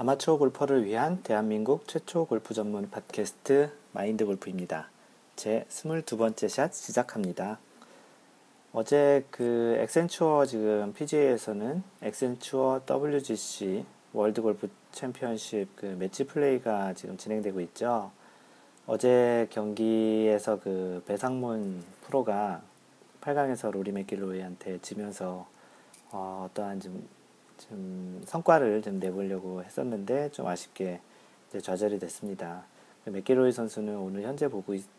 아마추어 골퍼를 위한 대한민국 최초 골프 전문 팟캐스트 마인드골프입니다. 제 22번째 샷 시작합니다. 어제 그 액센추어 지금 PGA에서는 액센추어 WGC 월드골프 챔피언십 그 매치 플레이가 지금 진행되고 있죠. 어제 경기에서 그 배상문 프로가 8강에서 로리 맥길로이한테 지면서 어떠한 좀 성과를 좀 내보려고 했었는데 좀 아쉽게 이제 좌절이 됐습니다. 맥길로이 선수는 오늘 현재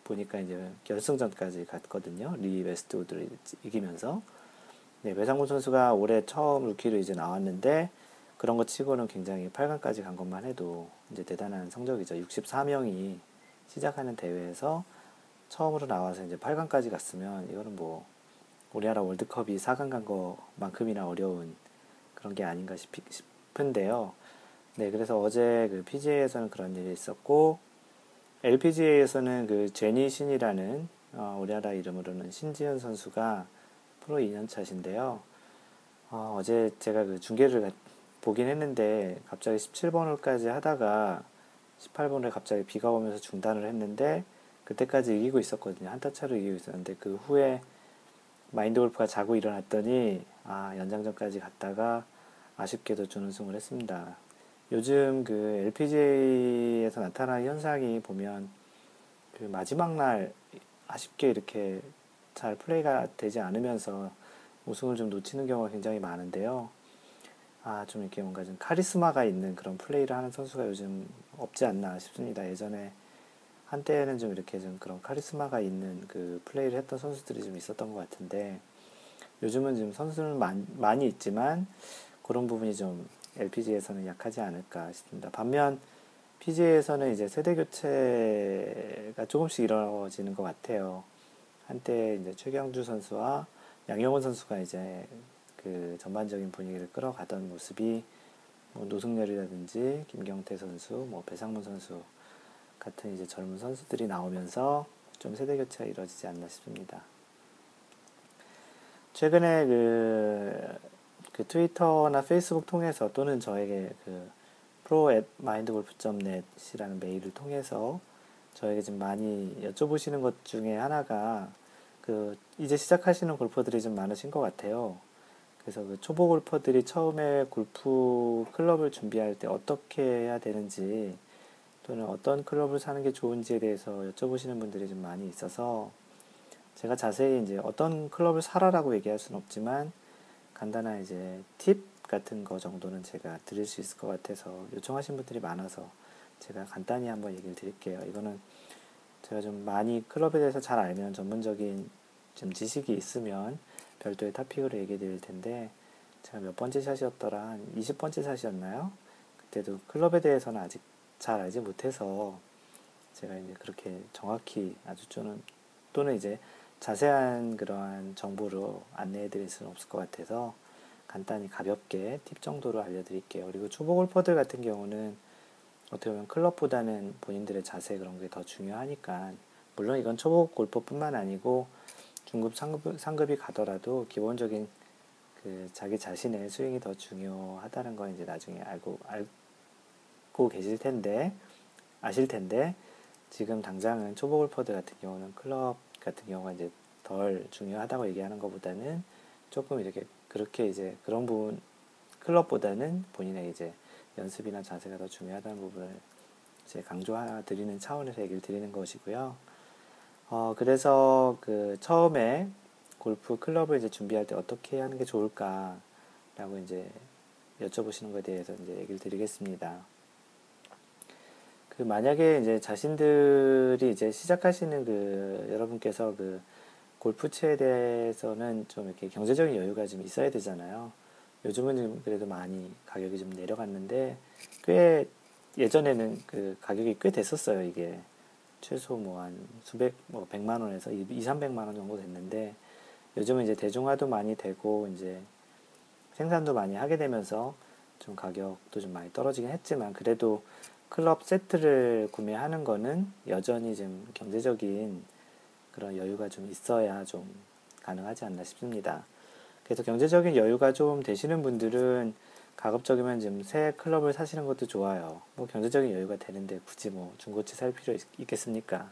보니까 이제 결승전까지 갔거든요. 리 웨스트우드를 이기면서. 네, 배상문 선수가 올해 처음 루키로 이제 나왔는데 그런 것 치고는 굉장히 8강까지 간 것만 해도 이제 대단한 성적이죠. 64명이 시작하는 대회에서 처음으로 나와서 이제 8강까지 갔으면 이거는 뭐 우리나라 월드컵이 4강 간 것만큼이나 어려운 그런 게 아닌가 싶은데요. 네, 그래서 어제 그 PGA에서는 그런 일이 있었고, LPGA에서는 그 제니 신이라는 우리나라 이름으로는 신지현 선수가 프로 2년차신데요. 어제 제가 그 중계를 보긴 했는데 갑자기 17번 홀까지 하다가 18번 홀에 갑자기 비가 오면서 중단을 했는데 그때까지 이기고 있었거든요. 한타 차로 이기고 있었는데 그 후에 마인드골프가 자고 일어났더니 연장전까지 갔다가 아쉽게도 준우승을 했습니다. 요즘 그 LPGA에서 나타나는 현상이 보면 그 마지막 날 아쉽게 이렇게 잘 플레이가 되지 않으면서 우승을 좀 놓치는 경우가 굉장히 많은데요. 좀 이렇게 뭔가 좀 카리스마가 있는 그런 플레이를 하는 선수가 요즘 없지 않나 싶습니다. 예전에 한때는 좀 이렇게 좀 그런 카리스마가 있는 그 플레이를 했던 선수들이 좀 있었던 것 같은데 요즘은 지금 선수는 많이 있지만 그런 부분이 좀 LPGA에서는 약하지 않을까 싶습니다. 반면 PGA에서는 이제 세대 교체가 조금씩 이루어지는 것 같아요. 한때 이제 최경주 선수와 양영훈 선수가 이제 그 전반적인 분위기를 끌어가던 모습이 뭐 노승열이라든지 김경태 선수, 뭐 배상문 선수 같은 이제 젊은 선수들이 나오면서 좀 세대 교체가 이루어지지 않나 싶습니다. 최근에 그 트위터나 페이스북 통해서 또는 저에게 그 pro@mindgolf.net이라는 메일을 통해서 저에게 좀 많이 여쭤보시는 것 중에 하나가 그 이제 시작하시는 골퍼들이 좀 많으신 것 같아요. 그래서 그 초보 골퍼들이 처음에 골프 클럽을 준비할 때 어떻게 해야 되는지 또는 어떤 클럽을 사는 게 좋은지에 대해서 여쭤보시는 분들이 좀 많이 있어서 제가 자세히 이제 어떤 클럽을 사라라고 얘기할 수는 없지만 간단한 이제 팁 같은 거 정도는 제가 드릴 수 있을 것 같아서 요청하신 분들이 많아서 제가 간단히 한번 얘기를 드릴게요. 이거는 제가 좀 많이 클럽에 대해서 잘 알면 전문적인 좀 지식이 있으면 별도의 탑픽으로 얘기해 드릴 텐데 제가 몇 번째 샷이었더라? 한 20번째 샷이었나요? 그때도 클럽에 대해서는 아직 잘 알지 못해서 제가 이제 그렇게 정확히 아주 또는 이제 자세한 그러한 정보로 안내해 드릴 수는 없을 것 같아서 간단히 가볍게 팁 정도로 알려드릴게요. 그리고 초보 골퍼들 같은 경우는 어떻게 보면 클럽보다는 본인들의 자세 그런 게 더 중요하니까 물론 이건 초보 골퍼뿐만 아니고 중급 상급이 가더라도 기본적인 그 자기 자신의 스윙이 더 중요하다는 건 이제 나중에 알고 계실 텐데 아실 텐데 지금 당장은 초보 골퍼들 같은 경우는 클럽 같은 경우가 이제 덜 중요하다고 얘기하는 것보다는 조금 이렇게 그렇게 이제 그런 부분 클럽보다는 본인의 이제 연습이나 자세가 더 중요하다는 부분을 이제 강조드리는 차원에서 얘기를 드리는 것이고요. 그래서 그 처음에 골프 클럽을 이제 준비할 때 어떻게 하는 게 좋을까라고 이제 여쭤보시는 것에 대해서 이제 얘기를 드리겠습니다. 그 만약에 이제 자신들이 이제 시작하시는 그 여러분께서 그 골프채에 대해서는 좀 이렇게 경제적인 여유가 좀 있어야 되잖아요. 요즘은 좀 그래도 많이 가격이 좀 내려갔는데 꽤 예전에는 그 가격이 꽤 됐었어요. 이게. 최소 뭐 한 수백, 100만 원에서 200~300만 원 정도 됐는데 요즘은 이제 대중화도 많이 되고 이제 생산도 많이 하게 되면서 좀 가격도 좀 많이 떨어지긴 했지만 그래도 클럽 세트를 구매하는 거는 여전히 좀 경제적인 그런 여유가 좀 있어야 좀 가능하지 않나 싶습니다. 그래서 경제적인 여유가 좀 되시는 분들은 가급적이면 지금 새 클럽을 사시는 것도 좋아요. 뭐 경제적인 여유가 되는데 굳이 뭐 중고치 살 필요 있겠습니까?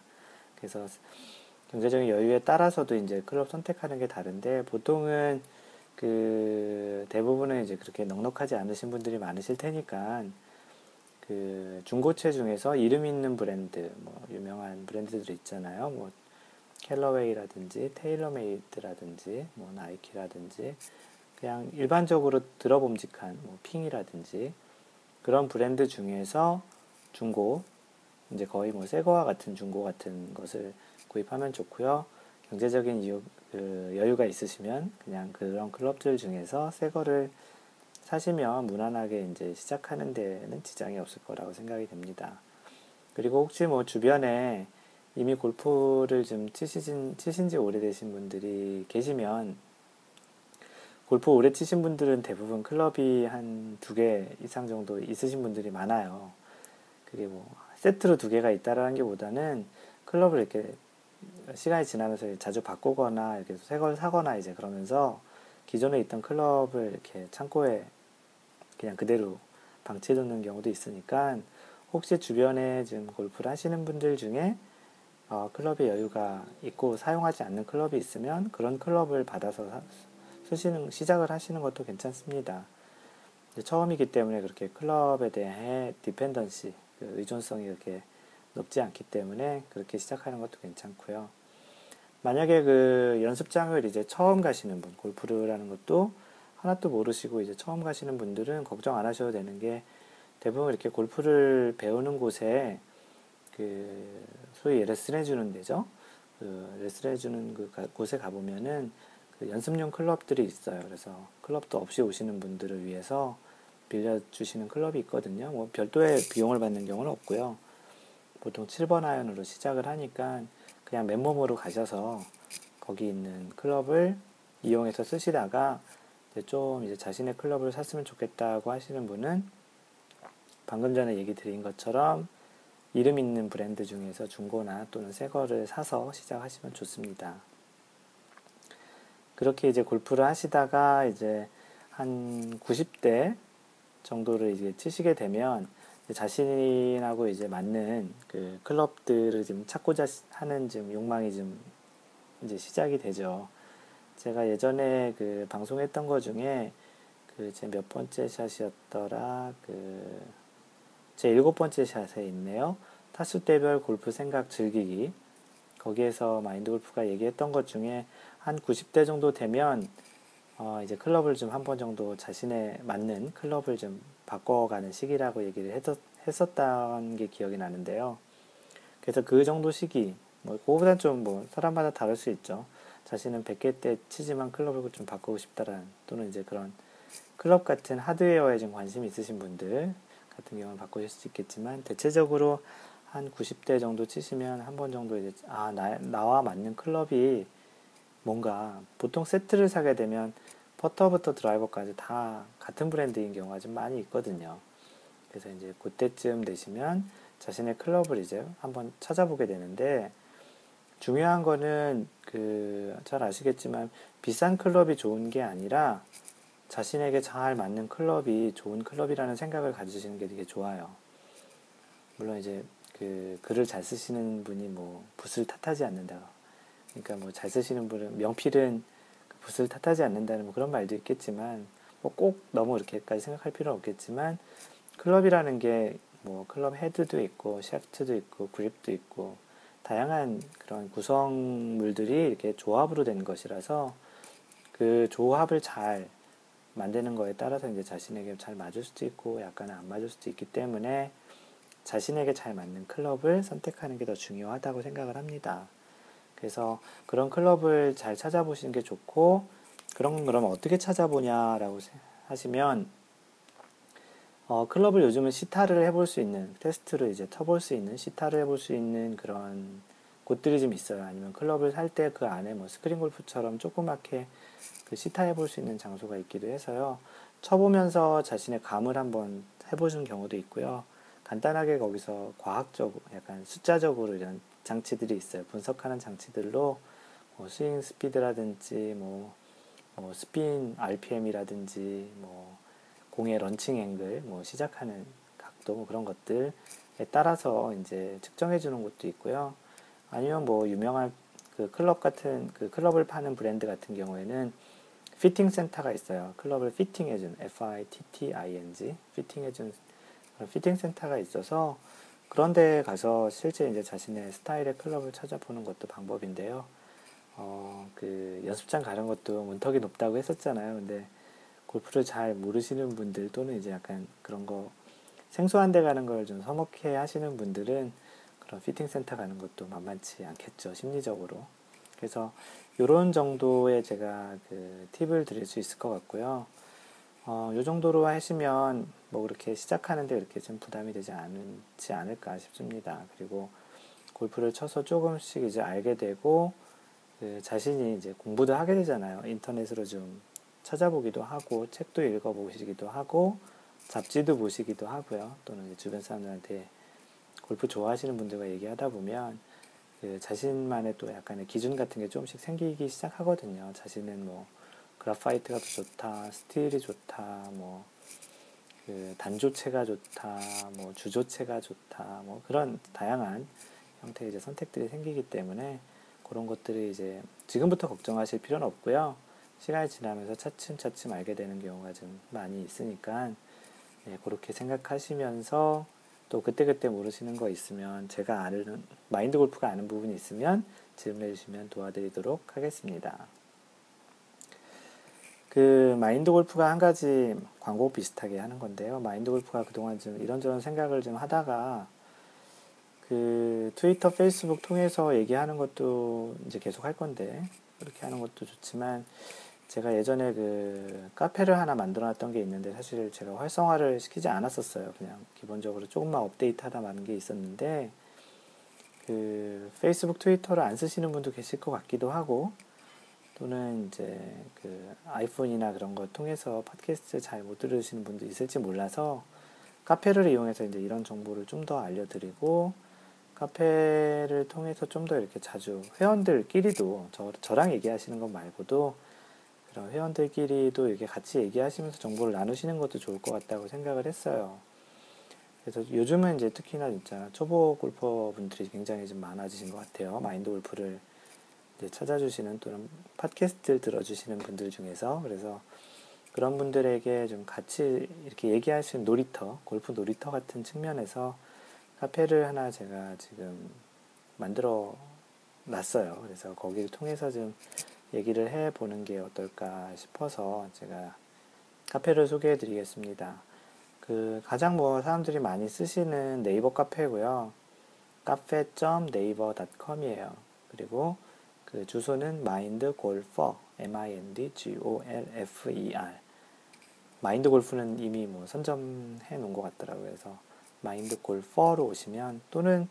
그래서 경제적인 여유에 따라서도 이제 클럽 선택하는 게 다른데, 보통은 그 대부분은 이제 그렇게 넉넉하지 않으신 분들이 많으실 테니까 그 중고체 중에서 이름 있는 브랜드, 뭐 유명한 브랜드들 있잖아요. 뭐 캘러웨이라든지 테일러메이드라든지 뭐 나이키라든지 그냥 일반적으로 들어봄직한 뭐 핑이라든지 그런 브랜드 중에서 중고, 이제 거의 뭐 새거와 같은 중고 같은 것을 구입하면 좋고요. 경제적인 여유가 있으시면 그냥 그런 클럽들 중에서 새거를 사시면 무난하게 이제 시작하는 데는 지장이 없을 거라고 생각이 됩니다. 그리고 혹시 뭐 주변에 이미 골프를 좀 치신 지 오래되신 분들이 계시면, 골프 오래 치신 분들은 대부분 클럽이 한 2개 이상 정도 있으신 분들이 많아요. 그게 뭐 세트로 2개가 있다라는 게 보다는 클럽을 이렇게 시간이 지나면서 자주 바꾸거나 이렇게 새 걸 사거나 이제 그러면서 기존에 있던 클럽을 이렇게 창고에 그냥 그대로 방치해두는 경우도 있으니까, 혹시 주변에 지금 골프를 하시는 분들 중에 클럽의 여유가 있고 사용하지 않는 클럽이 있으면 그런 클럽을 받아서 시작을 하시는 것도 괜찮습니다. 처음이기 때문에 그렇게 클럽에 대해 디펜던시, 의존성이 이렇게 높지 않기 때문에 그렇게 시작하는 것도 괜찮고요. 만약에 그 연습장을 이제 처음 가시는 분, 골프를 하는 것도 하나도 모르시고 이제 처음 가시는 분들은 걱정 안 하셔도 되는 게, 대부분 이렇게 골프를 배우는 곳에 그 소위 레슨해주는 데죠. 그 레슨해주는 그 곳에 가보면은 그 연습용 클럽들이 있어요. 그래서 클럽도 없이 오시는 분들을 위해서 빌려주시는 클럽이 있거든요. 뭐 별도의 비용을 받는 경우는 없고요. 보통 7번 아이언으로 시작을 하니까 그냥 맨몸으로 가셔서 거기 있는 클럽을 이용해서 쓰시다가 좀 이제 자신의 클럽을 샀으면 좋겠다고 하시는 분은 방금 전에 얘기 드린 것처럼 이름 있는 브랜드 중에서 중고나 또는 새 거를 사서 시작하시면 좋습니다. 그렇게 이제 골프를 하시다가 이제 한 90대 정도를 이제 치시게 되면 자신하고 이제 맞는 그 클럽들을 지금 찾고자 하는 지금 욕망이 지금 이제 시작이 되죠. 제가 예전에 그 방송했던 거 중에 그 제 몇 번째 샷이었더라, 그 제 7번째 샷에 있네요. 타수 대별 골프 생각 즐기기. 거기에서 마인드 골프가 얘기했던 것 중에 한 90대 정도 되면 이제 클럽을 좀 한 번 정도 자신에 맞는 클럽을 좀 바꿔가는 시기라고 얘기를 했었던 게 기억이 나는데요. 그래서 그 정도 시기, 뭐 그거보다 좀 뭐 사람마다 다를 수 있죠. 자신은 100개 때 치지만 클럽을 좀 바꾸고 싶다라는, 또는 이제 그런 클럽 같은 하드웨어에 좀 관심이 있으신 분들 같은 경우는 바꾸실 수 있겠지만, 대체적으로 한 90대 정도 치시면 한 번 정도 이제 나와 맞는 클럽이 뭔가, 보통 세트를 사게 되면 퍼터부터 드라이버까지 다 같은 브랜드인 경우가 좀 많이 있거든요. 그래서 이제 그때쯤 되시면 자신의 클럽을 이제 한번 찾아보게 되는데, 중요한 거는 그 잘 아시겠지만 비싼 클럽이 좋은 게 아니라 자신에게 잘 맞는 클럽이 좋은 클럽이라는 생각을 가지시는 게 되게 좋아요. 물론 이제 그 글을 잘 쓰시는 분이 뭐 붓을 탓하지 않는다, 그러니까 뭐 잘 쓰시는 분은 명필은 붓을 탓하지 않는다는 뭐 그런 말도 있겠지만, 뭐 꼭 너무 이렇게까지 생각할 필요는 없겠지만, 클럽이라는 게 뭐 클럽 헤드도 있고 샤프트도 있고 그립도 있고 다양한 그런 구성물들이 이렇게 조합으로 된 것이라서, 그 조합을 잘 만드는 거에 따라서 이제 자신에게 잘 맞을 수도 있고 약간 안 맞을 수도 있기 때문에 자신에게 잘 맞는 클럽을 선택하는 게 더 중요하다고 생각을 합니다. 그래서 그런 클럽을 잘 찾아보시는 게 좋고, 그럼 어떻게 찾아보냐라고 하시면, 클럽을 요즘은 시타를 해볼 수 있는, 테스트로 이제 쳐볼 수 있는, 시타를 해볼 수 있는 그런 곳들이 좀 있어요. 아니면 클럽을 살 때 그 안에 뭐 스크린 골프처럼 조그맣게 그 시타 해볼 수 있는 장소가 있기도 해서요. 쳐보면서 자신의 감을 한번 해보시는 경우도 있고요. 간단하게 거기서 과학적으로, 약간 숫자적으로 이런 장치들이 있어요. 분석하는 장치들로 뭐 스윙 스피드라든지 뭐 스핀 RPM이라든지 뭐 공의 런칭 앵글, 뭐 시작하는 각도, 뭐 그런 것들에 따라서 이제 측정해 주는 것도 있고요. 아니면 뭐 유명한 그 클럽 같은, 그 클럽을 파는 브랜드 같은 경우에는 피팅 센터가 있어요. 클럽을 피팅해 준, fitting, 피팅해 준 그런 피팅 센터가 있어서 그런 데에 가서 실제 이제 자신의 스타일의 클럽을 찾아보는 것도 방법인데요. 그 연습장 가는 것도 문턱이 높다고 했었잖아요. 근데 골프를 잘 모르시는 분들 또는 이제 약간 그런 거 생소한 데 가는 걸 좀 서먹해 하시는 분들은 그런 피팅 센터 가는 것도 만만치 않겠죠, 심리적으로. 그래서 요런 정도의 제가 그 팁을 드릴 수 있을 것 같고요. 요 정도로 하시면 뭐 그렇게 시작하는데 그렇게 좀 부담이 되지 않지 않을까 싶습니다. 그리고 골프를 쳐서 조금씩 이제 알게 되고, 그 자신이 이제 공부도 하게 되잖아요. 인터넷으로 좀 찾아보기도 하고, 책도 읽어보시기도 하고, 잡지도 보시기도 하고요. 또는 주변 사람들한테 골프 좋아하시는 분들과 얘기하다 보면 그 자신만의 또 약간의 기준 같은 게 조금씩 생기기 시작하거든요. 자신은 뭐 그래파이트가 더 좋다, 스틸이 좋다, 뭐 그 단조체가 좋다, 뭐 주조체가 좋다, 뭐 그런 다양한 형태의 이제 선택들이 생기기 때문에 그런 것들이 이제 지금부터 걱정하실 필요는 없고요. 시간이 지나면서 차츰차츰 알게 되는 경우가 좀 많이 있으니까, 예, 그렇게 생각하시면서 또 그때그때 모르시는 거 있으면, 제가 아는 마인드 골프가 아는 부분이 있으면 질문해 주시면 도와드리도록 하겠습니다. 그 마인드 골프가 한 가지 광고 비슷하게 하는 건데요. 마인드 골프가 그동안 좀 이런저런 생각을 좀 하다가 그 트위터, 페이스북 통해서 얘기하는 것도 이제 계속 할 건데, 그렇게 하는 것도 좋지만, 제가 예전에 그 카페를 하나 만들어 놨던 게 있는데 사실 제가 활성화를 시키지 않았었어요. 그냥 기본적으로 조금만 업데이트하다 마는 게 있었는데, 그 페이스북, 트위터를 안 쓰시는 분도 계실 것 같기도 하고, 또는 이제 그 아이폰이나 그런 거 통해서 팟캐스트 잘 못 들으시는 분도 있을지 몰라서 카페를 이용해서 이제 이런 정보를 좀 더 알려드리고, 카페를 통해서 좀 더 이렇게 자주 회원들끼리도 저랑 얘기하시는 것 말고도 그런 회원들끼리도 이렇게 같이 얘기하시면서 정보를 나누시는 것도 좋을 것 같다고 생각을 했어요. 그래서 요즘은 이제 특히나 진짜 초보 골퍼 분들이 굉장히 좀 많아지신 것 같아요. 마인드 골프를 이제 찾아주시는 또는 팟캐스트를 들어주시는 분들 중에서. 그래서 그런 분들에게 좀 같이 이렇게 얘기할 수 있는 놀이터, 골프 놀이터 같은 측면에서 카페를 하나 제가 지금 만들어 놨어요. 그래서 거기를 통해서 좀 얘기를 해보는 게 어떨까 싶어서 제가 카페를 소개해 드리겠습니다. 그 가장 뭐 사람들이 많이 쓰시는 네이버 카페고요. cafe.naver.com 이에요. 그리고 그 주소는 mindgolfer, mindgolfer. 마인드 골프는 이미 뭐 선점해 놓은 것 같더라고요. 그래서 마인드 골퍼로 오시면, 또는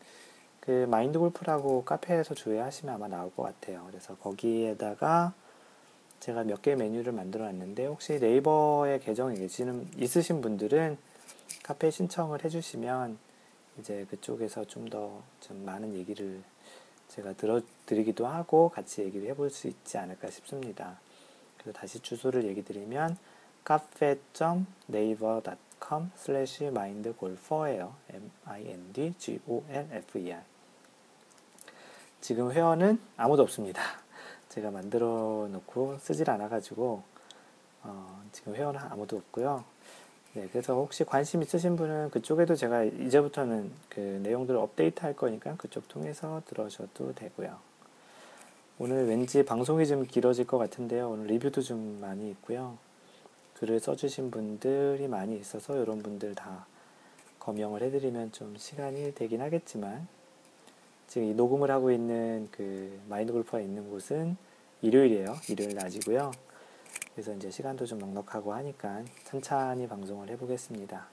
그 마인드 골프라고 카페에서 조회하시면 아마 나올 것 같아요. 그래서 거기에다가 제가 몇 개의 메뉴를 만들어 놨는데, 혹시 네이버에 계정이 있으신 분들은 카페에 신청을 해주시면 이제 그쪽에서 좀 더 좀 많은 얘기를 제가 들어드리기도 하고 같이 얘기를 해볼 수 있지 않을까 싶습니다. 그래서 다시 주소를 얘기 드리면 cafe.naver.com/mindgolfer예요. mindgolfer. 지금 회원은 아무도 없습니다. 제가 만들어 놓고 쓰질 않아 가지고 지금 회원은 아무도 없고요. 네, 그래서 혹시 관심 있으신 분은 그쪽에도 제가 이제부터는 그 내용들을 업데이트 할 거니까 그쪽 통해서 들어오셔도 되고요. 오늘 왠지 방송이 좀 길어질 것 같은데요. 오늘 리뷰도 좀 많이 있고요. 글을 써주신 분들이 많이 있어서 이런 분들 다 검명을 해드리면 좀 시간이 되긴 하겠지만, 지금 이 녹음을 하고 있는 그 마인드 골프가 있는 곳은 일요일이에요. 일요일 낮이고요. 그래서 이제 시간도 좀 넉넉하고 하니까 천천히 방송을 해보겠습니다.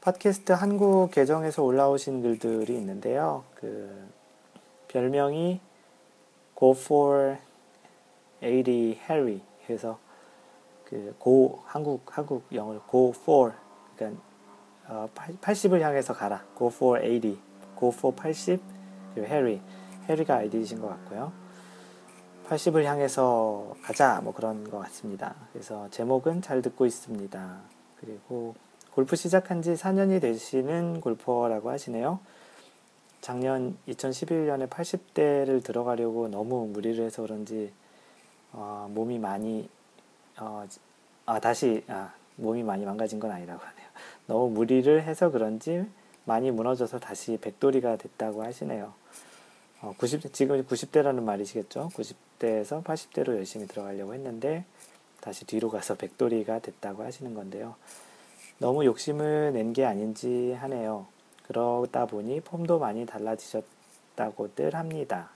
팟캐스트 한국 계정에서 올라오신 글들이 있는데요. 그 별명이 Go for 80 Harry. 그래서 그 go 한국 영어로 go for, 그러니까 80을 향해서 가라, go for 80, go for 80. 그리고 해리가 아이디이신 것 같고요. 80을 향해서 가자, 뭐 그런 것 같습니다. 그래서 제목은 잘 듣고 있습니다. 그리고 골프 시작한 지 4년이 되시는 골퍼라고 하시네요. 작년 2011년에 80대를 들어가려고 너무 무리를 해서 그런지 몸이 많이 망가진 건 아니라고 하네요. 너무 무리를 해서 그런지 많이 무너져서 다시 백돌이가 됐다고 하시네요. 지금 90대라는 말이시겠죠? 90대에서 80대로 열심히 들어가려고 했는데 다시 뒤로 가서 백돌이가 됐다고 하시는 건데요. 너무 욕심을 낸 게 아닌지 하네요. 그러다 보니 폼도 많이 달라지셨다고들 합니다.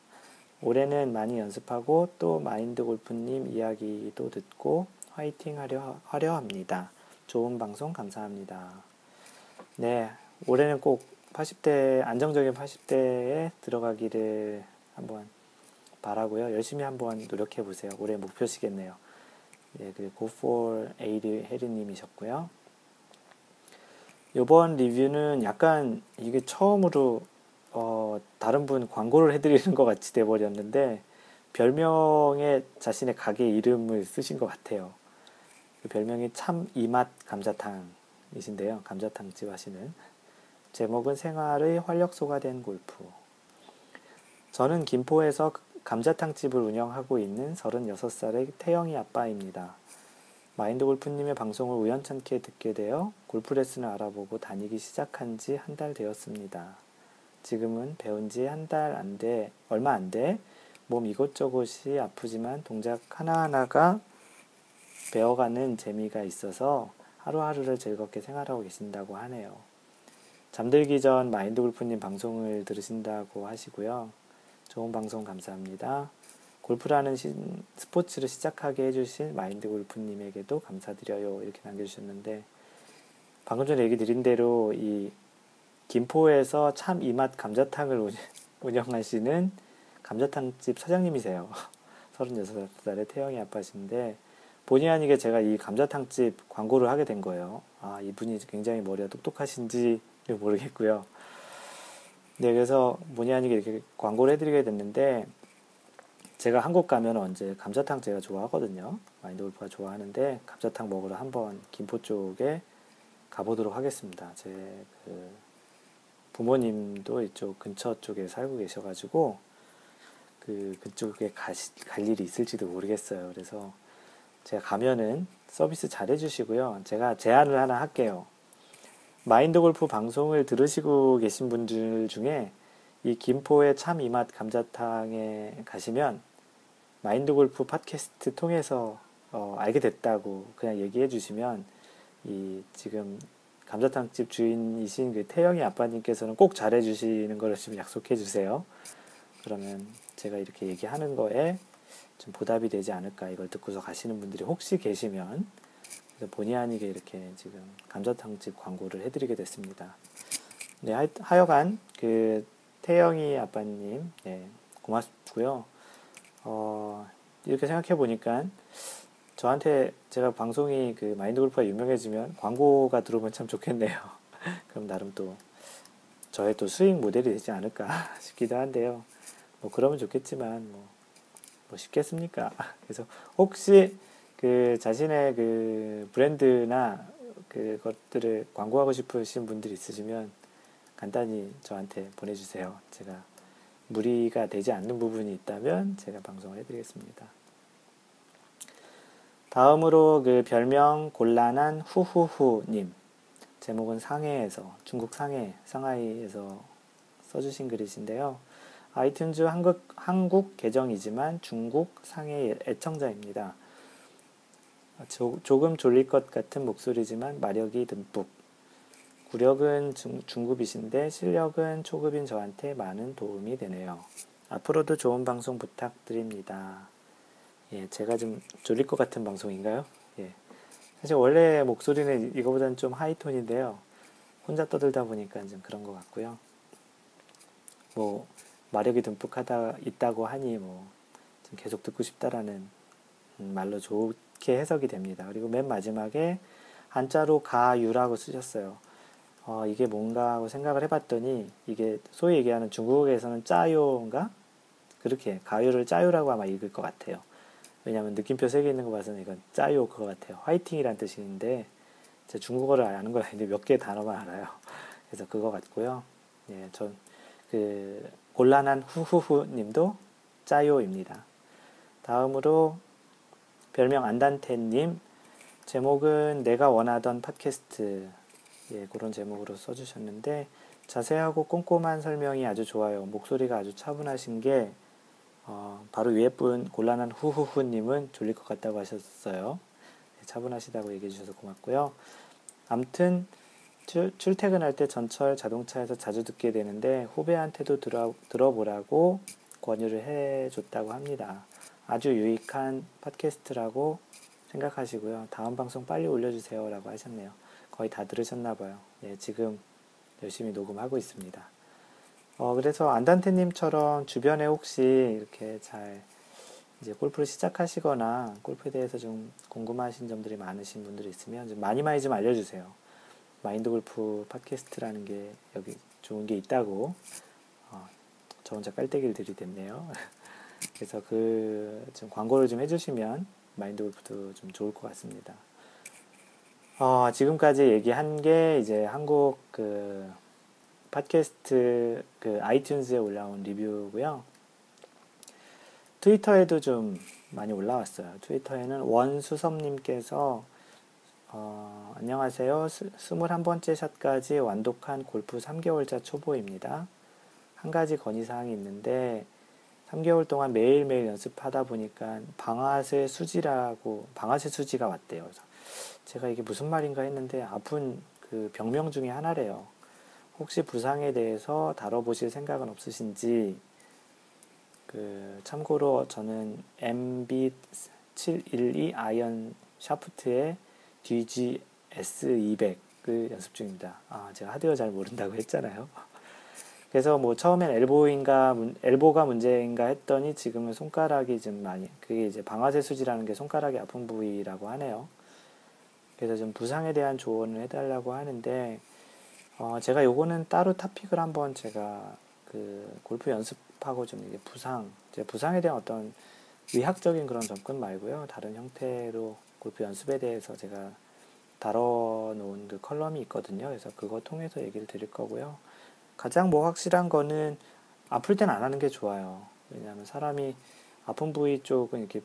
올해는 많이 연습하고 또 마인드골프님 이야기도 듣고 화이팅 하려 합니다. 좋은 방송 감사합니다. 네, 올해는 꼭 80대, 안정적인 80대에 들어가기를 한번 바라고요. 열심히 한번 노력해 보세요. 올해 목표시겠네요. 예, 그리고 Go4 해리님이셨고요. 요번 리뷰는 약간 이게 처음으로 다른 분 광고를 해드리는 것 같이 돼버렸는데 별명에 자신의 가게 이름을 쓰신 것 같아요. 그 별명이 참 이맛 감자탕이신데요. 감자탕집 하시는. 제목은 생활의 활력소가 된 골프. 저는 김포에서 감자탕집을 운영하고 있는 36살의 태영이 아빠입니다. 마인드골프님의 방송을 우연찮게 듣게 되어 골프 레슨을 알아보고 다니기 시작한 지 한 달 되었습니다. 지금은 배운 지 얼마 안 돼 몸 이것저것이 아프지만 동작 하나하나가 배워가는 재미가 있어서 하루하루를 즐겁게 생활하고 계신다고 하네요. 잠들기 전 마인드골프님 방송을 들으신다고 하시고요. 좋은 방송 감사합니다. 골프라는 스포츠를 시작하게 해주신 마인드골프님에게도 감사드려요. 이렇게 남겨주셨는데 방금 전에 얘기 드린 대로 이 김포에서 참 이맛 감자탕을 운영하시는 감자탕집 사장님이세요. 36살의 태영이 아빠신데 본의 아니게 제가 이 감자탕집 광고를 하게 된 거예요. 아, 이분이 굉장히 머리가 똑똑하신지 모르겠고요. 네, 그래서 본의 아니게 이렇게 광고를 해드리게 됐는데 제가 한국 가면 언제 감자탕 제가 좋아하거든요. 마인드골프가 좋아하는데 감자탕 먹으러 한번 김포 쪽에 가보도록 하겠습니다. 제 부모님도 이쪽 근처 쪽에 살고 계셔가지고 그쪽에 갈 일이 있을지도 모르겠어요. 그래서 제가 가면은 서비스 잘 해주시고요. 제가 제안을 하나 할게요. 마인드골프 방송을 들으시고 계신 분들 중에 이 김포의 참 이맛 감자탕에 가시면 마인드골프 팟캐스트 통해서 알게 됐다고 그냥 얘기해 주시면 이 지금 감자탕집 주인이신 그 태영이 아빠님께서는 꼭 잘해 주시는 걸 좀 약속해 주세요. 그러면 제가 이렇게 얘기하는 거에 좀 보답이 되지 않을까. 이걸 듣고서 가시는 분들이 혹시 계시면 그래서 본의 아니게 이렇게 지금 감자탕집 광고를 해드리게 됐습니다. 네, 하여간 그 태영이 아빠님, 네, 고맙고요. 이렇게 생각해 보니까 저한테 제가 방송이 그 마인드골프가 유명해지면 광고가 들어오면 참 좋겠네요. 그럼 나름 또 저의 또 수익 모델이 되지 않을까 싶기도 한데요. 뭐 그러면 좋겠지만 뭐 쉽겠습니까? 그래서 혹시 그 자신의 그 브랜드나 그것들을 광고하고 싶으신 분들이 있으시면 간단히 저한테 보내주세요. 제가 무리가 되지 않는 부분이 있다면 제가 방송을 해드리겠습니다. 다음으로 그 별명 곤란한 후후후님. 제목은 상해에서, 중국 상하이에서 써주신 글이신데요. 아이튠즈 한국 계정이지만 중국 상해 애청자입니다. 조금 졸릴 것 같은 목소리지만 마력이 듬뿍. 구력은 중급이신데 실력은 초급인 저한테 많은 도움이 되네요. 앞으로도 좋은 방송 부탁드립니다. 예, 제가 좀 졸릴 것 같은 방송인가요? 예. 사실 원래 목소리는 이거보다는 좀 하이톤인데요. 혼자 떠들다 보니까 좀 그런 것 같고요. 뭐 마력이 듬뿍 있다고 하니 뭐 좀 계속 듣고 싶다라는 말로 좋게 해석이 됩니다. 그리고 맨 마지막에 한자로 가유라고 쓰셨어요. 이게 뭔가 하고 생각을 해봤더니 이게 소위 얘기하는 중국어에서는 짜요인가? 그렇게 가요를 짜요라고 아마 읽을 것 같아요. 왜냐하면 느낌표 3개 있는 거 봐서는 이건 짜요 그거 같아요. 화이팅이란 뜻인데 제가 중국어를 아는 건 아닌데 몇 개 단어만 알아요. 그래서 그거 같고요. 예, 전 그 곤란한 후후후 님도 짜요입니다. 다음으로 별명 안단테님 제목은 내가 원하던 팟캐스트 예, 그런 제목으로 써주셨는데 자세하고 꼼꼼한 설명이 아주 좋아요. 목소리가 아주 차분하신 게 바로 위에 분 곤란한 후후후님은 졸릴 것 같다고 하셨어요. 차분하시다고 얘기해 주셔서 고맙고요. 암튼 출퇴근할 때 전철 자동차에서 자주 듣게 되는데 후배한테도 들어보라고 권유를 해줬다고 합니다. 아주 유익한 팟캐스트라고 생각하시고요. 다음 방송 빨리 올려주세요 라고 하셨네요. 거의 다 들으셨나봐요. 예, 지금 열심히 녹음하고 있습니다. 그래서 안단테님처럼 주변에 혹시 이렇게 잘 이제 골프를 시작하시거나 골프에 대해서 좀 궁금하신 점들이 많으신 분들이 있으면 좀 많이 좀 알려주세요. 마인드골프 팟캐스트라는 게 여기 좋은 게 있다고 저 혼자 깔때기를 들이댔네요. 그래서 좀 광고를 좀 해주시면 마인드골프도 좀 좋을 것 같습니다. 지금까지 얘기한 게 이제 한국 팟캐스트 아이튠즈에 올라온 리뷰고요. 트위터에도 좀 많이 올라왔어요. 트위터에는 원수섭님께서 안녕하세요. 21번째 샷까지 완독한 골프 3개월차 초보입니다. 한 가지 건의사항이 있는데 3개월 동안 매일매일 연습하다 보니까 방아쇠 수지가 왔대요. 제가 이게 무슨 말인가 했는데 아픈 그 병명 중에 하나래요. 혹시 부상에 대해서 다뤄보실 생각은 없으신지. 참고로 저는 MB712 아이언 샤프트의 DGS200을 연습 중입니다. 제가 하드웨어 잘 모른다고 했잖아요. 그래서 처음엔 엘보가 문제인가 했더니 지금은 손가락이 좀 많이, 그게 이제 방아쇠 수지라는 게 손가락이 아픈 부위라고 하네요. 그래서 좀 부상에 대한 조언을 해달라고 하는데, 제가 요거는 따로 탑픽을 한번 제가 골프 연습하고 좀 이게 부상에 대한 어떤 의학적인 그런 접근 말고요. 다른 형태로 골프 연습에 대해서 제가 다뤄놓은 컬럼이 있거든요. 그래서 그거 통해서 얘기를 드릴 거고요. 가장 확실한 거는 아플 땐 안 하는 게 좋아요. 왜냐하면 사람이 아픈 부위 쪽은 이렇게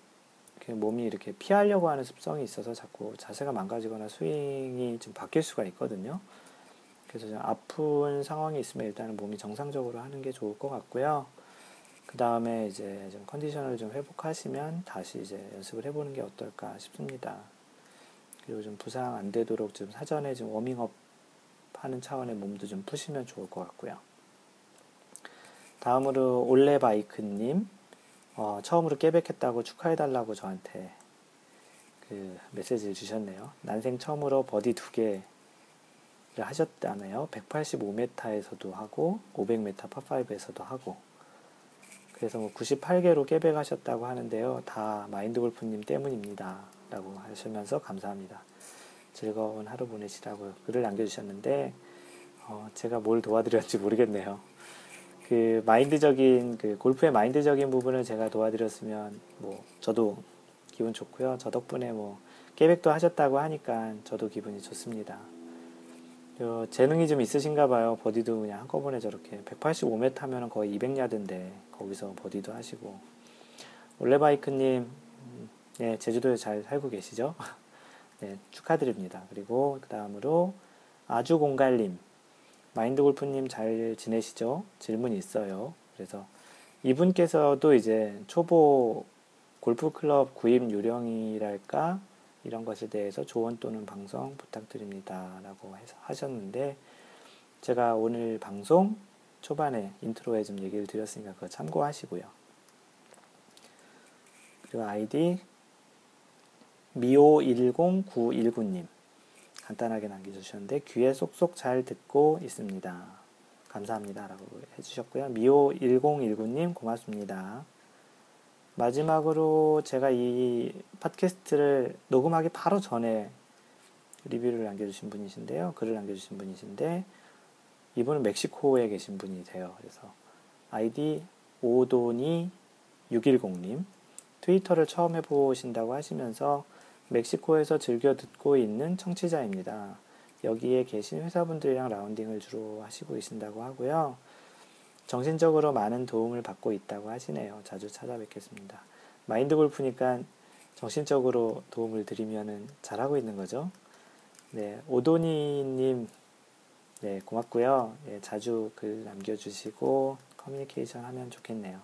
몸이 이렇게 피하려고 하는 습성이 있어서 자꾸 자세가 망가지거나 스윙이 좀 바뀔 수가 있거든요. 그래서 좀 아픈 상황이 있으면 일단은 몸이 정상적으로 하는 게 좋을 것 같고요. 그 다음에 이제 좀 컨디션을 좀 회복하시면 다시 이제 연습을 해보는 게 어떨까 싶습니다. 그리고 좀 부상 안 되도록 좀 사전에 좀 워밍업 하는 차원의 몸도 좀 푸시면 좋을 것 같고요. 다음으로 올레바이크님 처음으로 깨백했다고 축하해달라고 저한테 메시지를 주셨네요. 난생 처음으로 버디 2개를 하셨다네요. 185m에서도 하고 500m 파5에서도 하고 그래서 98개로 깨백하셨다고 하는데요. 다 마인드골프님 때문입니다 라고 하시면서 감사합니다. 즐거운 하루 보내시라고 글을 남겨주셨는데 제가 뭘 도와드렸는지 모르겠네요. 골프의 마인드적인 부분을 제가 도와드렸으면 저도 기분 좋고요. 저 덕분에 깨백도 하셨다고 하니까 저도 기분이 좋습니다. 재능이 좀 있으신가 봐요. 버디도 그냥 한꺼번에 저렇게 185m 하면 거의 200야드인데 거기서 버디도 하시고 올레바이크님 네, 제주도에 잘 살고 계시죠? 네, 축하드립니다. 그리고 그 다음으로 아주공갈님 마인드골프님 잘 지내시죠? 질문이 있어요. 그래서 이분께서도 이제 초보 골프클럽 구입 요령이랄까 이런 것에 대해서 조언 또는 방송 부탁드립니다 라고 하셨는데 제가 오늘 방송 초반에 인트로에 좀 얘기를 드렸으니까 그거 참고하시고요. 그리고 아이디 미오10919님 간단하게 남겨주셨는데 귀에 쏙쏙 잘 듣고 있습니다. 감사합니다 라고 해주셨고요. 미오1019님 고맙습니다. 마지막으로 제가 이 팟캐스트를 녹음하기 바로 전에 리뷰를 남겨주신 분이신데요. 글을 남겨주신 분이신데 이분은 멕시코에 계신 분이세요. 그래서 아이디 오도니 610님, 트위터를 처음 해보신다고 하시면서 멕시코에서 즐겨 듣고 있는 청취자입니다. 여기에 계신 회사분들이랑 라운딩을 주로 하시고 계신다고 하고요. 정신적으로 많은 도움을 받고 있다고 하시네요. 자주 찾아뵙겠습니다. 마인드골프니까 정신적으로 도움을 드리면은 잘하고 있는 거죠. 네, 오도니님, 네, 고맙고요. 네, 자주 글 남겨주시고 커뮤니케이션 하면 좋겠네요.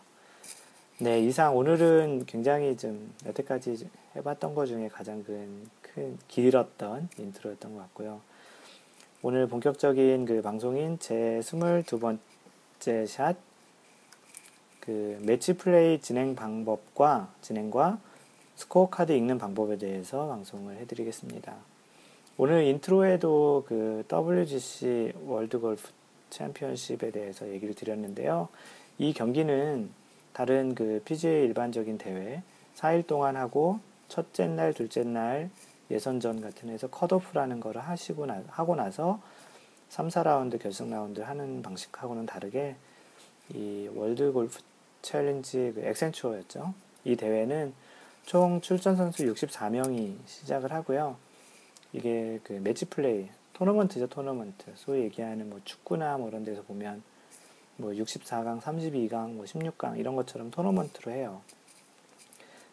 네, 이상 오늘은 굉장히 좀 여태까지 해봤던 것 중에 가장 큰 길었던 인트로였던 것 같고요. 오늘 본격적인 그 방송인 제 22번째 샷, 그 매치 플레이 진행 방법과 스코어 카드 읽는 방법에 대해서 방송을 해드리겠습니다. 오늘 인트로에도 그 WGC 월드 골프 챔피언십에 대해서 얘기를 드렸는데요. 이 경기는 다른 그 PGA 일반적인 대회 4일 동안 하고 첫째 날, 둘째 날 예선전 같은 데서 컷오프라는 거를 하고 나서 3, 4라운드 결승 라운드 하는 방식하고는 다르게 이 월드 골프 챌린지 그 액센추어였죠. 이 대회는 총 출전 선수 64명이 시작을 하고요. 이게 그 매치 플레이, 토너먼트죠, 토너먼트. 소위 얘기하는 뭐 축구나 뭐 이런 데서 보면 뭐 64강, 32강, 뭐 16강 이런 것처럼 토너먼트로 해요.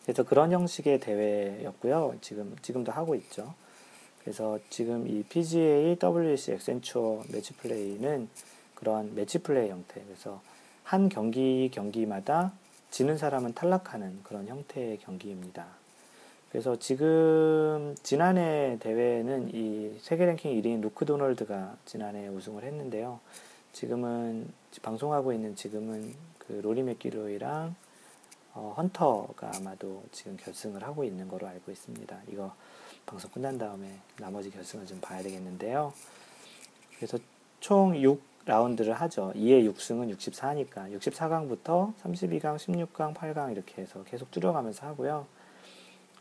그래서 그런 형식의 대회였고요. 지금도 하고 있죠. 그래서 지금 이 PGA, WGC, 액센추어 매치 플레이는 그런 매치 플레이 형태. 그래서 한 경기마다 지는 사람은 탈락하는 그런 형태의 경기입니다. 그래서 지금 지난해 대회는 이 세계 랭킹 1위인 루크 도널드가 지난해 우승을 했는데요. 지금은 방송하고 있는 지금은 그 로리 맥기로이랑 헌터가 아마도 지금 결승을 하고 있는 거로 알고 있습니다. 이거 방송 끝난 다음에 나머지 결승을 좀 봐야 되겠는데요. 그래서 총 6라운드를 하죠. 2의 6승은 64니까 64강부터 32강, 16강, 8강 이렇게 해서 계속 줄여가면서 하고요.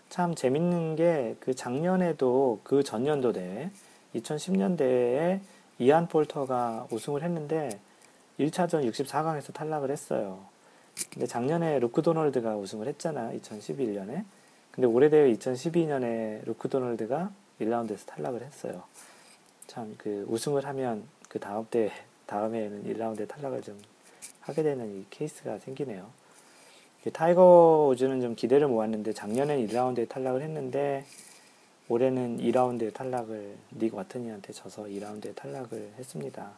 참 재밌는 게 그 작년에도 그 전년도 대회 2010년 대회에 이안 폴터가 우승을 했는데 1차전 64강에서 탈락을 했어요. 근데 작년에 루크 도널드가 우승을 했잖아요. 2011년에. 근데 올해 대회 2012년에 루크 도널드가 1라운드에서 탈락을 했어요. 참 그 우승을 하면 그 다음에는 1라운드에 탈락을 좀 하게 되는 이 케이스가 생기네요. 타이거 우즈는 좀 기대를 모았는데 작년엔 1라운드에 탈락을 했는데 올해는 2라운드에 탈락을 닉 와트니한테 져서 2라운드에 탈락을 했습니다.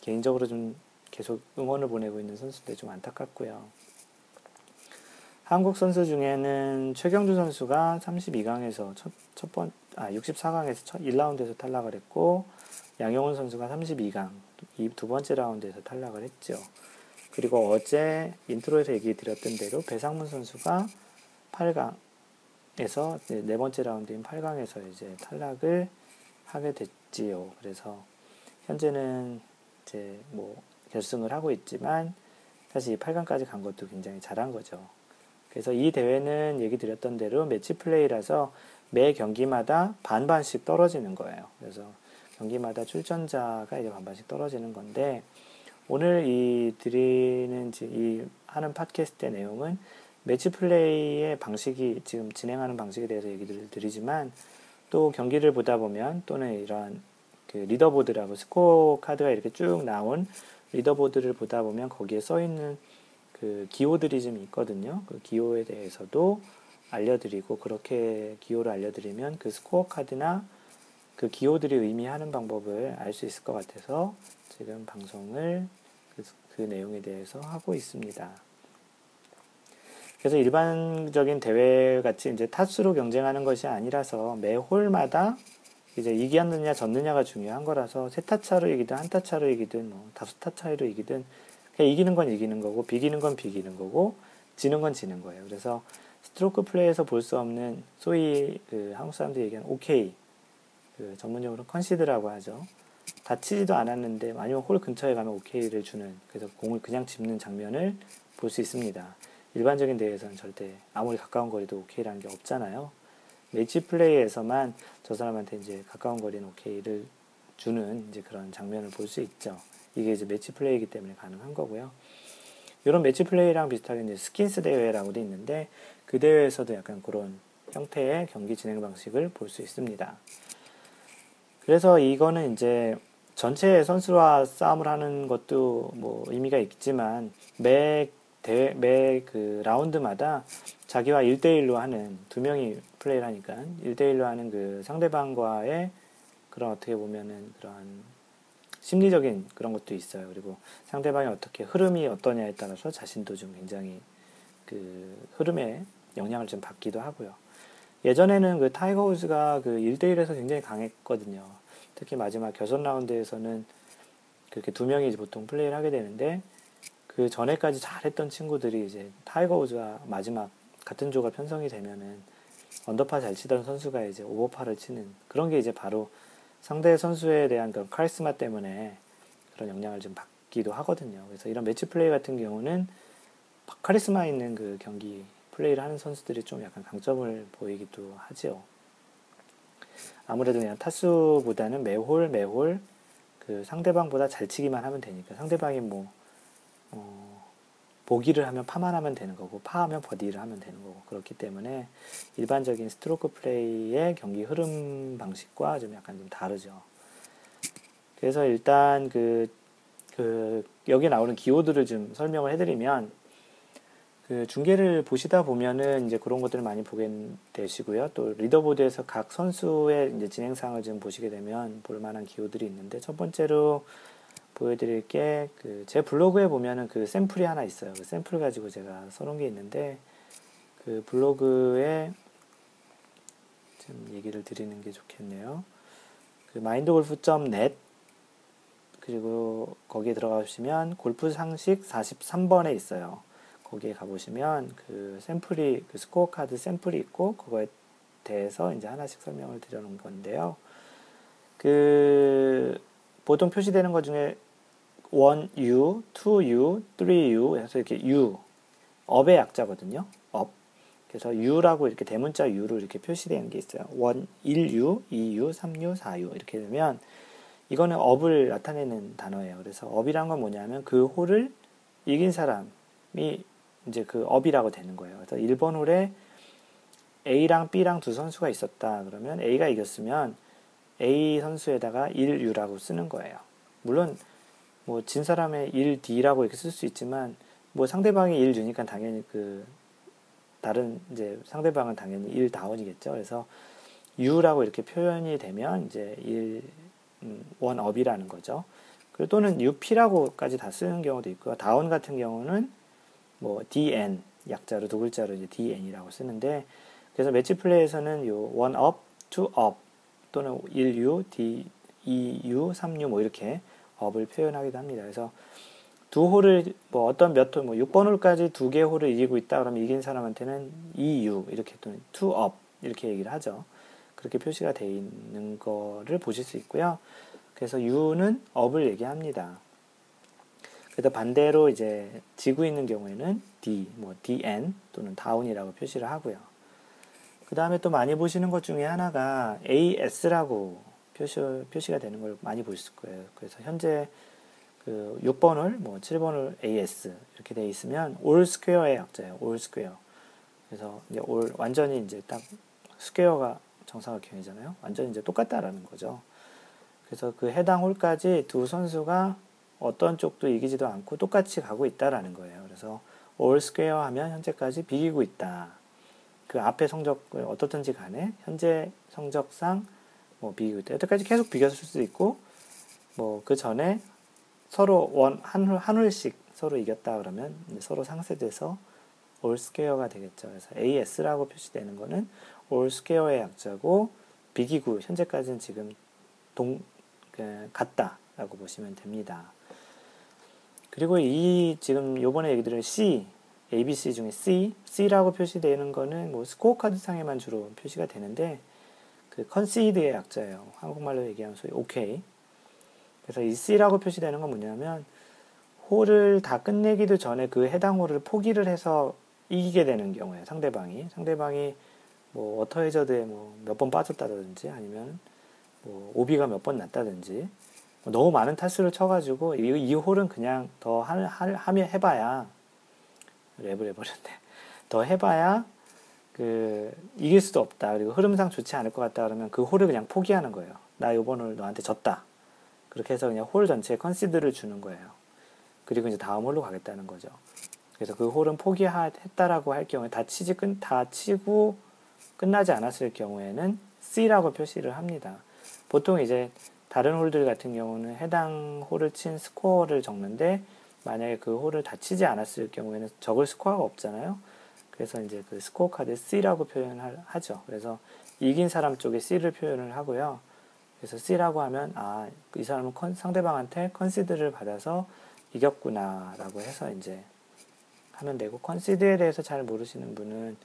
개인적으로 좀 계속 응원을 보내고 있는 선수인데 좀 안타깝고요. 한국 선수 중에는 최경주 선수가 32강에서 64강에서 1라운드에서 탈락을 했고 양영훈 선수가 32강 두 번째 라운드에서 탈락을 했죠. 그리고 어제 인트로에서 얘기 드렸던 대로 배상문 선수가 8강에서 네 번째 라운드인 8강에서 이제 탈락을 하게 됐지요. 그래서 현재는 이제 뭐 결승을 하고 있지만 사실 8강까지 간 것도 굉장히 잘한 거죠. 그래서 이 대회는 얘기 드렸던 대로 매치 플레이라서 매 경기마다 반반씩 떨어지는 거예요. 그래서 경기마다 출전자가 이제 반반씩 떨어지는 건데 오늘 하는 팟캐스트의 내용은 매치 플레이의 방식이 지금 진행하는 방식에 대해서 얘기를 드리지만 또 경기를 보다 보면 또는 이런 그 리더보드라고 스코어 카드가 이렇게 쭉 나온 리더보드를 보다 보면 거기에 써 있는 그 기호들이 좀 있거든요. 그 기호에 대해서도 알려드리고 그렇게 기호를 알려드리면 그 스코어 카드나 그 기호들이 의미하는 방법을 알 수 있을 것 같아서 지금 방송을 그 내용에 대해서 하고 있습니다. 그래서 일반적인 대회같이 이제 타수로 경쟁하는 것이 아니라서 매 홀마다 이제 이겼느냐 졌느냐가 중요한 거라서 세 타 차로 이기든 한 타 차로 이기든 뭐 다수 타 차이로 이기든 그냥 이기는 건 이기는 거고 비기는 건 비기는 거고 지는 건 지는 거예요. 그래서 스트로크 플레이에서 볼 수 없는 소위 그 한국 사람들이 얘기하는 오케이 그 전문적으로 컨시드라고 하죠. 다치지도 않았는데 아니면 홀 근처에 가면 오케이를 주는 그래서 공을 그냥 짚는 장면을 볼 수 있습니다. 일반적인 대회에서는 절대 아무리 가까운 거리도 오케이라는 게 없잖아요. 매치 플레이에서만 저 사람한테 이제 가까운 거리는 오케이를 주는 이제 그런 장면을 볼 수 있죠. 이게 이제 매치 플레이이기 때문에 가능한 거고요. 이런 매치 플레이랑 비슷하게 이제 스킨스 대회라고도 있는데 그 대회에서도 약간 그런 형태의 경기 진행 방식을 볼 수 있습니다. 그래서 이거는 이제 전체 선수와 싸움을 하는 것도 뭐 의미가 있지만 매 대회, 매 그 라운드마다 자기와 1대1로 하는, 두 명이 플레이를 하니까 1대1로 하는 그 상대방과의 그런 어떻게 보면은 그런 심리적인 그런 것도 있어요. 그리고 상대방이 어떻게 흐름이 어떠냐에 따라서 자신도 좀 굉장히 그 흐름에 영향을 좀 받기도 하고요. 예전에는 그 타이거 우즈가 그 1대1에서 굉장히 강했거든요. 특히 마지막 결선 라운드에서는 그렇게 두 명이 보통 플레이를 하게 되는데 그 전에까지 잘했던 친구들이 이제 타이거 우즈와 마지막 같은 조가 편성이 되면은 언더파 잘 치던 선수가 이제 오버파를 치는 그런 게 이제 바로 상대 선수에 대한 그런 카리스마 때문에 그런 영향을 좀 받기도 하거든요. 그래서 이런 매치 플레이 같은 경우는 카리스마 있는 그 경기 플레이를 하는 선수들이 좀 약간 강점을 보이기도 하죠. 아무래도 그냥 타수보다는 매홀 그 상대방보다 잘 치기만 하면 되니까 상대방이 뭐 보기를 하면 파만 하면 되는 거고 파하면 버디를 하면 되는 거고 그렇기 때문에 일반적인 스트로크 플레이의 경기 흐름 방식과 좀 약간 좀 다르죠. 그래서 일단 그 여기 나오는 기호들을 좀 설명을 해드리면 그 중계를 보시다 보면은 이제 그런 것들을 많이 보게 되시고요. 또 리더보드에서 각 선수의 이제 진행상을 좀 보시게 되면 볼만한 기호들이 있는데 첫 번째로 보여드릴 게 그 제 블로그에 보면은 그 샘플이 하나 있어요. 그 샘플 가지고 제가 써놓은 게 있는데 그 블로그에 좀 얘기를 드리는 게 좋겠네요. 그 mindgolfer.net 그리고 거기에 들어가시면 골프 상식 43번에 있어요. 거기에 가보시면 그 샘플이 그 스코어 카드 샘플이 있고 그거에 대해서 이제 하나씩 설명을 드려놓은 건데요. 그 보통 표시되는 것 중에 1U, 2U, 3U 해서 이렇게 U, 업의 약자거든요. 업. 그래서 U라고 이렇게 대문자 U로 이렇게 표시되는 게 있어요. 1U, 2U, 3U, 4U 이렇게 되면 이거는 업을 나타내는 단어예요. 그래서 업이란 건 뭐냐면 그 홀을 이긴 사람이 이제 그 업이라고 되는 거예요. 그래서 1번 홀에 A랑 B랑 두 선수가 있었다. 그러면 A가 이겼으면 A 선수에다가 1U라고 쓰는 거예요. 물론 뭐 진 사람의 1D라고 이렇게 쓸 수 있지만 뭐 상대방이 1U니까 당연히 그 다른 이제 상대방은 당연히 1다운이겠죠. 그래서 U라고 이렇게 표현이 되면 이제 1업이라는 거죠. 그리고 또는 UP라고까지 다 쓰는 경우도 있고요. 다운 같은 경우는 뭐 DN 약자로 두 글자로 이제 DN이라고 쓰는데 그래서 매치 플레이에서는 요 1업, 2업 또는 1U, D, 2U, 3U 뭐 이렇게 업을 표현하기도 합니다. 그래서 두 홀을 뭐 어떤 몇 홀, 뭐 6번 홀까지 두 개 홀을 이기고 있다 그러면 이긴 사람한테는 2U 이렇게 또는 2업 이렇게 얘기를 하죠. 그렇게 표시가 되어 있는 거를 보실 수 있고요. 그래서 U는 업을 얘기합니다. 그래서 반대로 이제 지고 있는 경우에는 D, 뭐 DN 또는 다운이라고 표시를 하고요. 그 다음에 또 많이 보시는 것 중에 하나가 AS라고 표시가 되는 걸 많이 보실 거예요. 그래서 현재 그 6번 홀, 뭐 7번 홀 AS 이렇게 되어 있으면 All Square의 약자예요. All Square. 그래서 이제 All 완전히 이제 딱 Square가 정사각형이잖아요. 완전히 이제 똑같다라는 거죠. 그래서 그 해당 홀까지 두 선수가 어떤 쪽도 이기지도 않고 똑같이 가고 있다라는 거예요. 그래서 All Square 하면 현재까지 비기고 있다. 그 앞에 성적을 어떻든지 간에 현재 성적상 뭐 비기고 있다. 여태까지 계속 비겼을 수도 있고 뭐 그 전에 서로 한 홀씩 서로 이겼다 그러면 서로 상쇄돼서 올 스퀘어가 되겠죠. 그래서 AS라고 표시되는 거는 올 스퀘어의 약자고 비기고 현재까지는 지금 같다라고 보시면 됩니다. 그리고 이 지금 요번에 얘기 드린 C ABC 중에 C라고 표시되는 거는 뭐 스코어 카드상에만 주로 표시가 되는데 그 concede의 약자예요. 한국말로 얘기하면 소위 OK. 그래서 이 C라고 표시되는 건 뭐냐면 홀을 다 끝내기도 전에 그 해당 홀을 포기를 해서 이기게 되는 경우에요. 상대방이 뭐 워터 해저드에 뭐 몇 번 빠졌다든지 아니면 뭐 오비가 몇 번 났다든지 너무 많은 타수를 쳐가지고 이 홀은 그냥 더 하면 해봐야 랩을 해버렸네. 더 해봐야 이길 수도 없다. 그리고 흐름상 좋지 않을 것 같다 그러면 그 홀을 그냥 포기하는 거예요. 나 요번 홀 너한테 졌다. 그렇게 해서 그냥 홀 전체에 컨시드를 주는 거예요. 그리고 이제 다음 홀로 가겠다는 거죠. 그래서 그 홀은 포기했다라고 할 경우에 다 치고 끝나지 않았을 경우에는 C라고 표시를 합니다. 보통 이제 다른 홀들 같은 경우는 해당 홀을 친 스코어를 적는데 만약에 그 홀을 다 치지 않았을 경우에는 적을 스코어가 없잖아요. 그래서 이제 그 스코어 카드 C라고 표현을 하죠. 그래서 이긴 사람 쪽에 C를 표현을 하고요. 그래서 C라고 하면 아, 이 사람은 상대방한테 컨시드를 받아서 이겼구나라고 해서 이제 하면 되고, 컨시드에 대해서 잘 모르시는 분은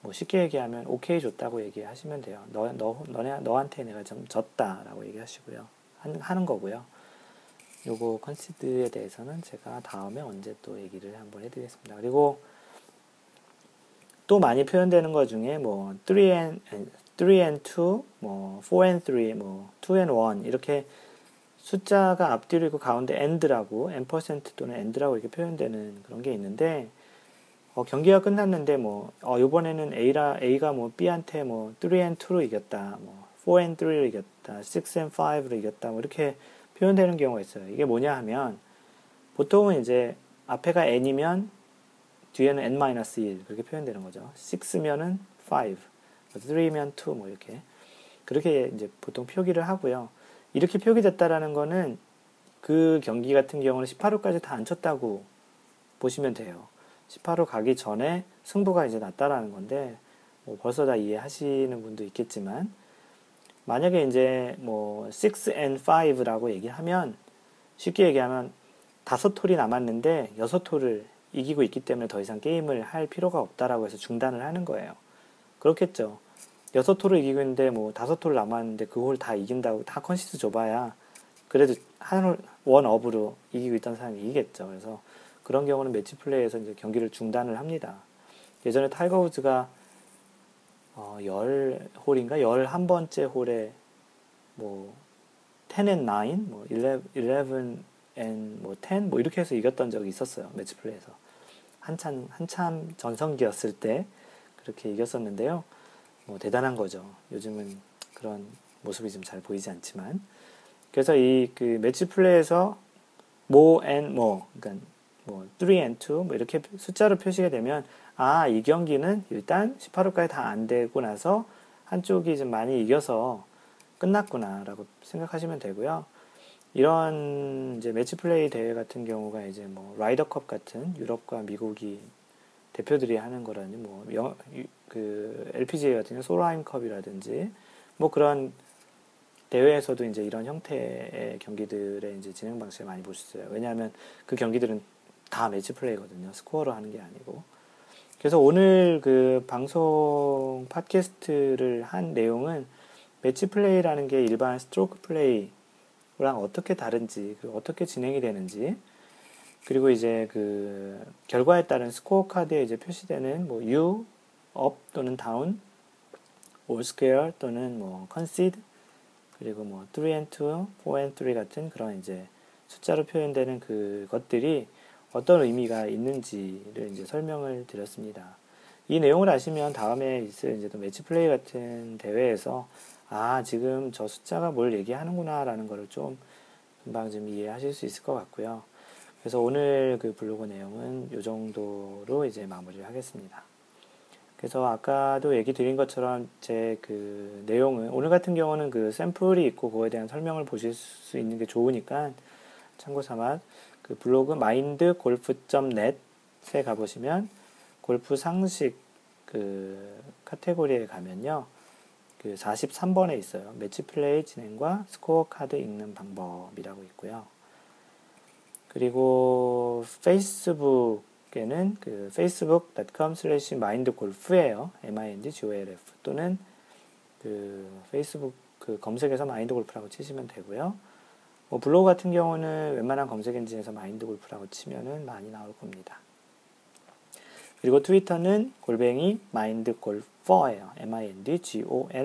뭐 쉽게 얘기하면 오케이 줬다고 얘기하시면 돼요. 너한테 내가 좀 졌다라고 얘기하시고요. 하는 거고요. 요거 컨시드에 대해서는 제가 다음에 언제 또 얘기를 한번 해드리겠습니다. 그리고 또 많이 표현되는 것 중에 뭐 3&2, 뭐 4&3, 뭐 2&1 이렇게 숫자가 앞뒤로 있고 가운데 end라고 &% 또는 end라고 이렇게 표현되는 그런 게 있는데, 경기가 끝났는데 뭐 이번에는 A가 뭐 B한테 뭐 3&2로 이겼다, 뭐 4&3로 이겼다, 6&5로 이겼다, 뭐 이렇게 표현되는 경우가 있어요. 이게 뭐냐 하면 보통은 이제 앞에가 n이면 뒤에는 n-1 그렇게 표현되는 거죠. 6면은 5, 3면 2 뭐 이렇게 그렇게 이제 보통 표기를 하고요. 이렇게 표기됐다라는 거는 그 경기 같은 경우는 18홀까지 다 안 쳤다고 보시면 돼요. 18홀 가기 전에 승부가 이제 났다라는 건데, 뭐 벌써 다 이해하시는 분도 있겠지만, 만약에 이제 뭐 6&5라고 얘기하면 쉽게 얘기하면 5홀이 남았는데 6홀을 이기고 있기 때문에 더 이상 게임을 할 필요가 없다라고 해서 중단을 하는 거예요. 그렇겠죠. 6홀을 이기고 있는데 뭐 5홀 남았는데 그 홀 다 이긴다고 다 컨시드 줘봐야 그래도 한 홀 원업으로 이기고 있던 사람이 이기겠죠. 그래서 그런 경우는 매치 플레이에서 이제 경기를 중단을 합니다. 예전에 타이거 우즈가 11번째 홀에 뭐 10&9, 뭐 11&10 뭐 이렇게 해서 이겼던 적이 있었어요. 매치 플레이에서 한참 전성기였을 때 그렇게 이겼었는데요. 뭐 대단한 거죠. 요즘은 그런 모습이 좀 잘 보이지 않지만, 그래서 이 그 매치 플레이에서 more and more, 그러니까 뭐 3&2 뭐 이렇게 숫자로 표시가 되면 아, 이 경기는 일단 18홀까지 다 안 되고 나서 한쪽이 좀 많이 이겨서 끝났구나라고 생각하시면 되고요. 이런 이제 매치 플레이 대회 같은 경우가 이제 뭐 라이더컵 같은 유럽과 미국이 대표들이 하는 거라든지, 뭐 그 LPGA 같은 경우 소라임컵이라든지 뭐 그런 대회에서도 이제 이런 형태의 경기들의 이제 진행 방식을 많이 볼 수 있어요. 왜냐하면 그 경기들은 다 매치 플레이거든요. 스코어로 하는 게 아니고. 그래서 오늘 그 방송 팟캐스트를 한 내용은 매치 플레이라는 게 일반 스트로크 플레이랑 어떻게 다른지, 그리고 어떻게 진행이 되는지, 그리고 이제 그 결과에 따른 스코어 카드에 이제 표시되는 뭐 U, 업 또는 다운, 올 스퀘어 또는 뭐 컨시드, 그리고 뭐 3&2, 4&3 같은 그런 이제 숫자로 표현되는 그것들이 어떤 의미가 있는지를 이제 설명을 드렸습니다. 이 내용을 아시면 다음에 있을 이제 또 매치 플레이 같은 대회에서 아, 지금 저 숫자가 뭘 얘기하는구나라는 거를 좀 금방 좀 이해하실 수 있을 것 같고요. 그래서 오늘 그 블로그 내용은 이 정도로 이제 마무리를 하겠습니다. 그래서 아까도 얘기 드린 것처럼 제 그 내용은 오늘 같은 경우는 그 샘플이 있고 그거에 대한 설명을 보실 수 있는 게 좋으니까 참고삼아 그 블로그 mindgolfer.net에 가보시면 골프 상식 그 카테고리에 가면요, 그 43번에 있어요. 매치 플레이 진행과 스코어 카드 읽는 방법이라고 있고요. 그리고 페이스북에는 그 facebook.com/mindgolf예요. mindgolf 또는 그 페이스북 그 검색에서 마인드골프라고 치시면 되고요. 뭐 블로그 같은 경우는 웬만한 검색 엔진에서 마인드골프라고 치면은 많이 나올 겁니다. 그리고 트위터는 @ mindgolfer예요. mindgolfer로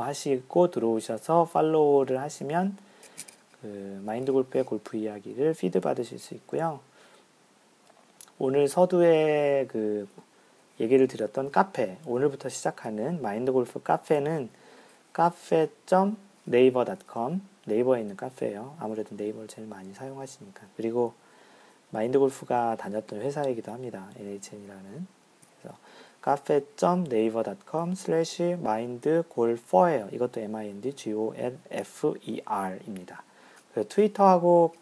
하시고 들어오셔서 팔로우를 하시면 그 마인드골프의 골프 이야기를 피드 받으실 수 있고요. 오늘 서두에 그 얘기를 드렸던 카페, 오늘부터 시작하는 마인드골프 카페는 cafe.naver.com, 네이버에 있는 카페예요. 아무래도 네이버를 제일 많이 사용하시니까. 그리고 마인드골프가 다녔던 회사이기도 합니다. NHN이라는. 그래서 cafe.naver.com/mindgolfer예요. 이것도 mindgolfer입니다. 그 트위터하고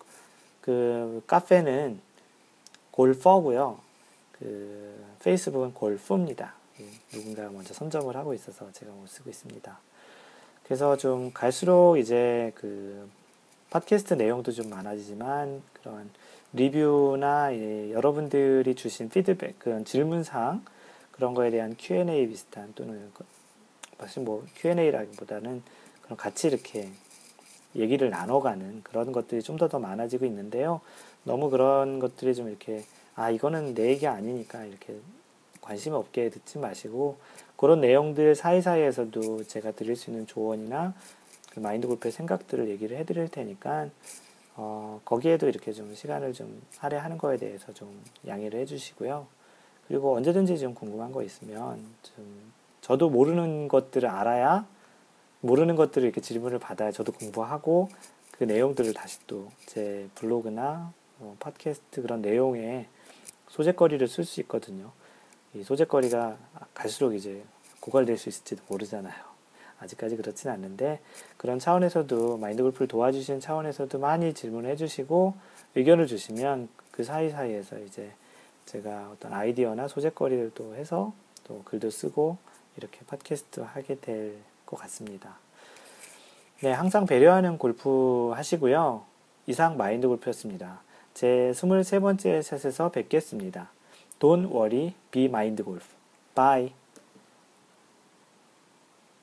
그 카페는 골퍼고요. 그 페이스북은 골프입니다. 누군가가 먼저 선점을 하고 있어서 제가 못 쓰고 있습니다. 그래서 좀 갈수록 이제 그 팟캐스트 내용도 좀 많아지지만 그런 리뷰나 여러분들이 주신 피드백, 그런 질문사항 그런 거에 대한 Q&A 비슷한 또는 사실 뭐 Q&A라기보다는 그런 같이 이렇게 얘기를 나눠가는 그런 것들이 좀 더 많아지고 있는데요. 너무 그런 것들이 좀 이렇게 아 이거는 내 얘기 아니니까 이렇게 관심 없게 듣지 마시고 그런 내용들 사이사이에서도 제가 드릴 수 있는 조언이나 그 마인드골프의 생각들을 얘기를 해드릴 테니까 거기에도 이렇게 좀 시간을 좀 할애하는 거에 대해서 좀 양해를 해주시고요. 그리고 언제든지 좀 궁금한 거 있으면 좀 저도 모르는 것들을 알아야 모르는 것들을 이렇게 질문을 받아야 저도 공부하고 그 내용들을 다시 또 제 블로그나 팟캐스트 그런 내용에 소재거리를 쓸 수 있거든요. 이 소재거리가 갈수록 이제 고갈될 수 있을지도 모르잖아요. 아직까지 그렇진 않는데 그런 차원에서도 마인드골프를 도와주시는 차원에서도 많이 질문을 해주시고 의견을 주시면 그 사이사이에서 이제 제가 어떤 아이디어나 소재거리를 또 해서 또 글도 쓰고 이렇게 팟캐스트 하게 될 것 같습니다. 네, 항상 배려하는 골프 하시고요. 이상 마인드골프였습니다. 제 23번째 샷에서 뵙겠습니다. Don't worry, be mindgolf. Bye.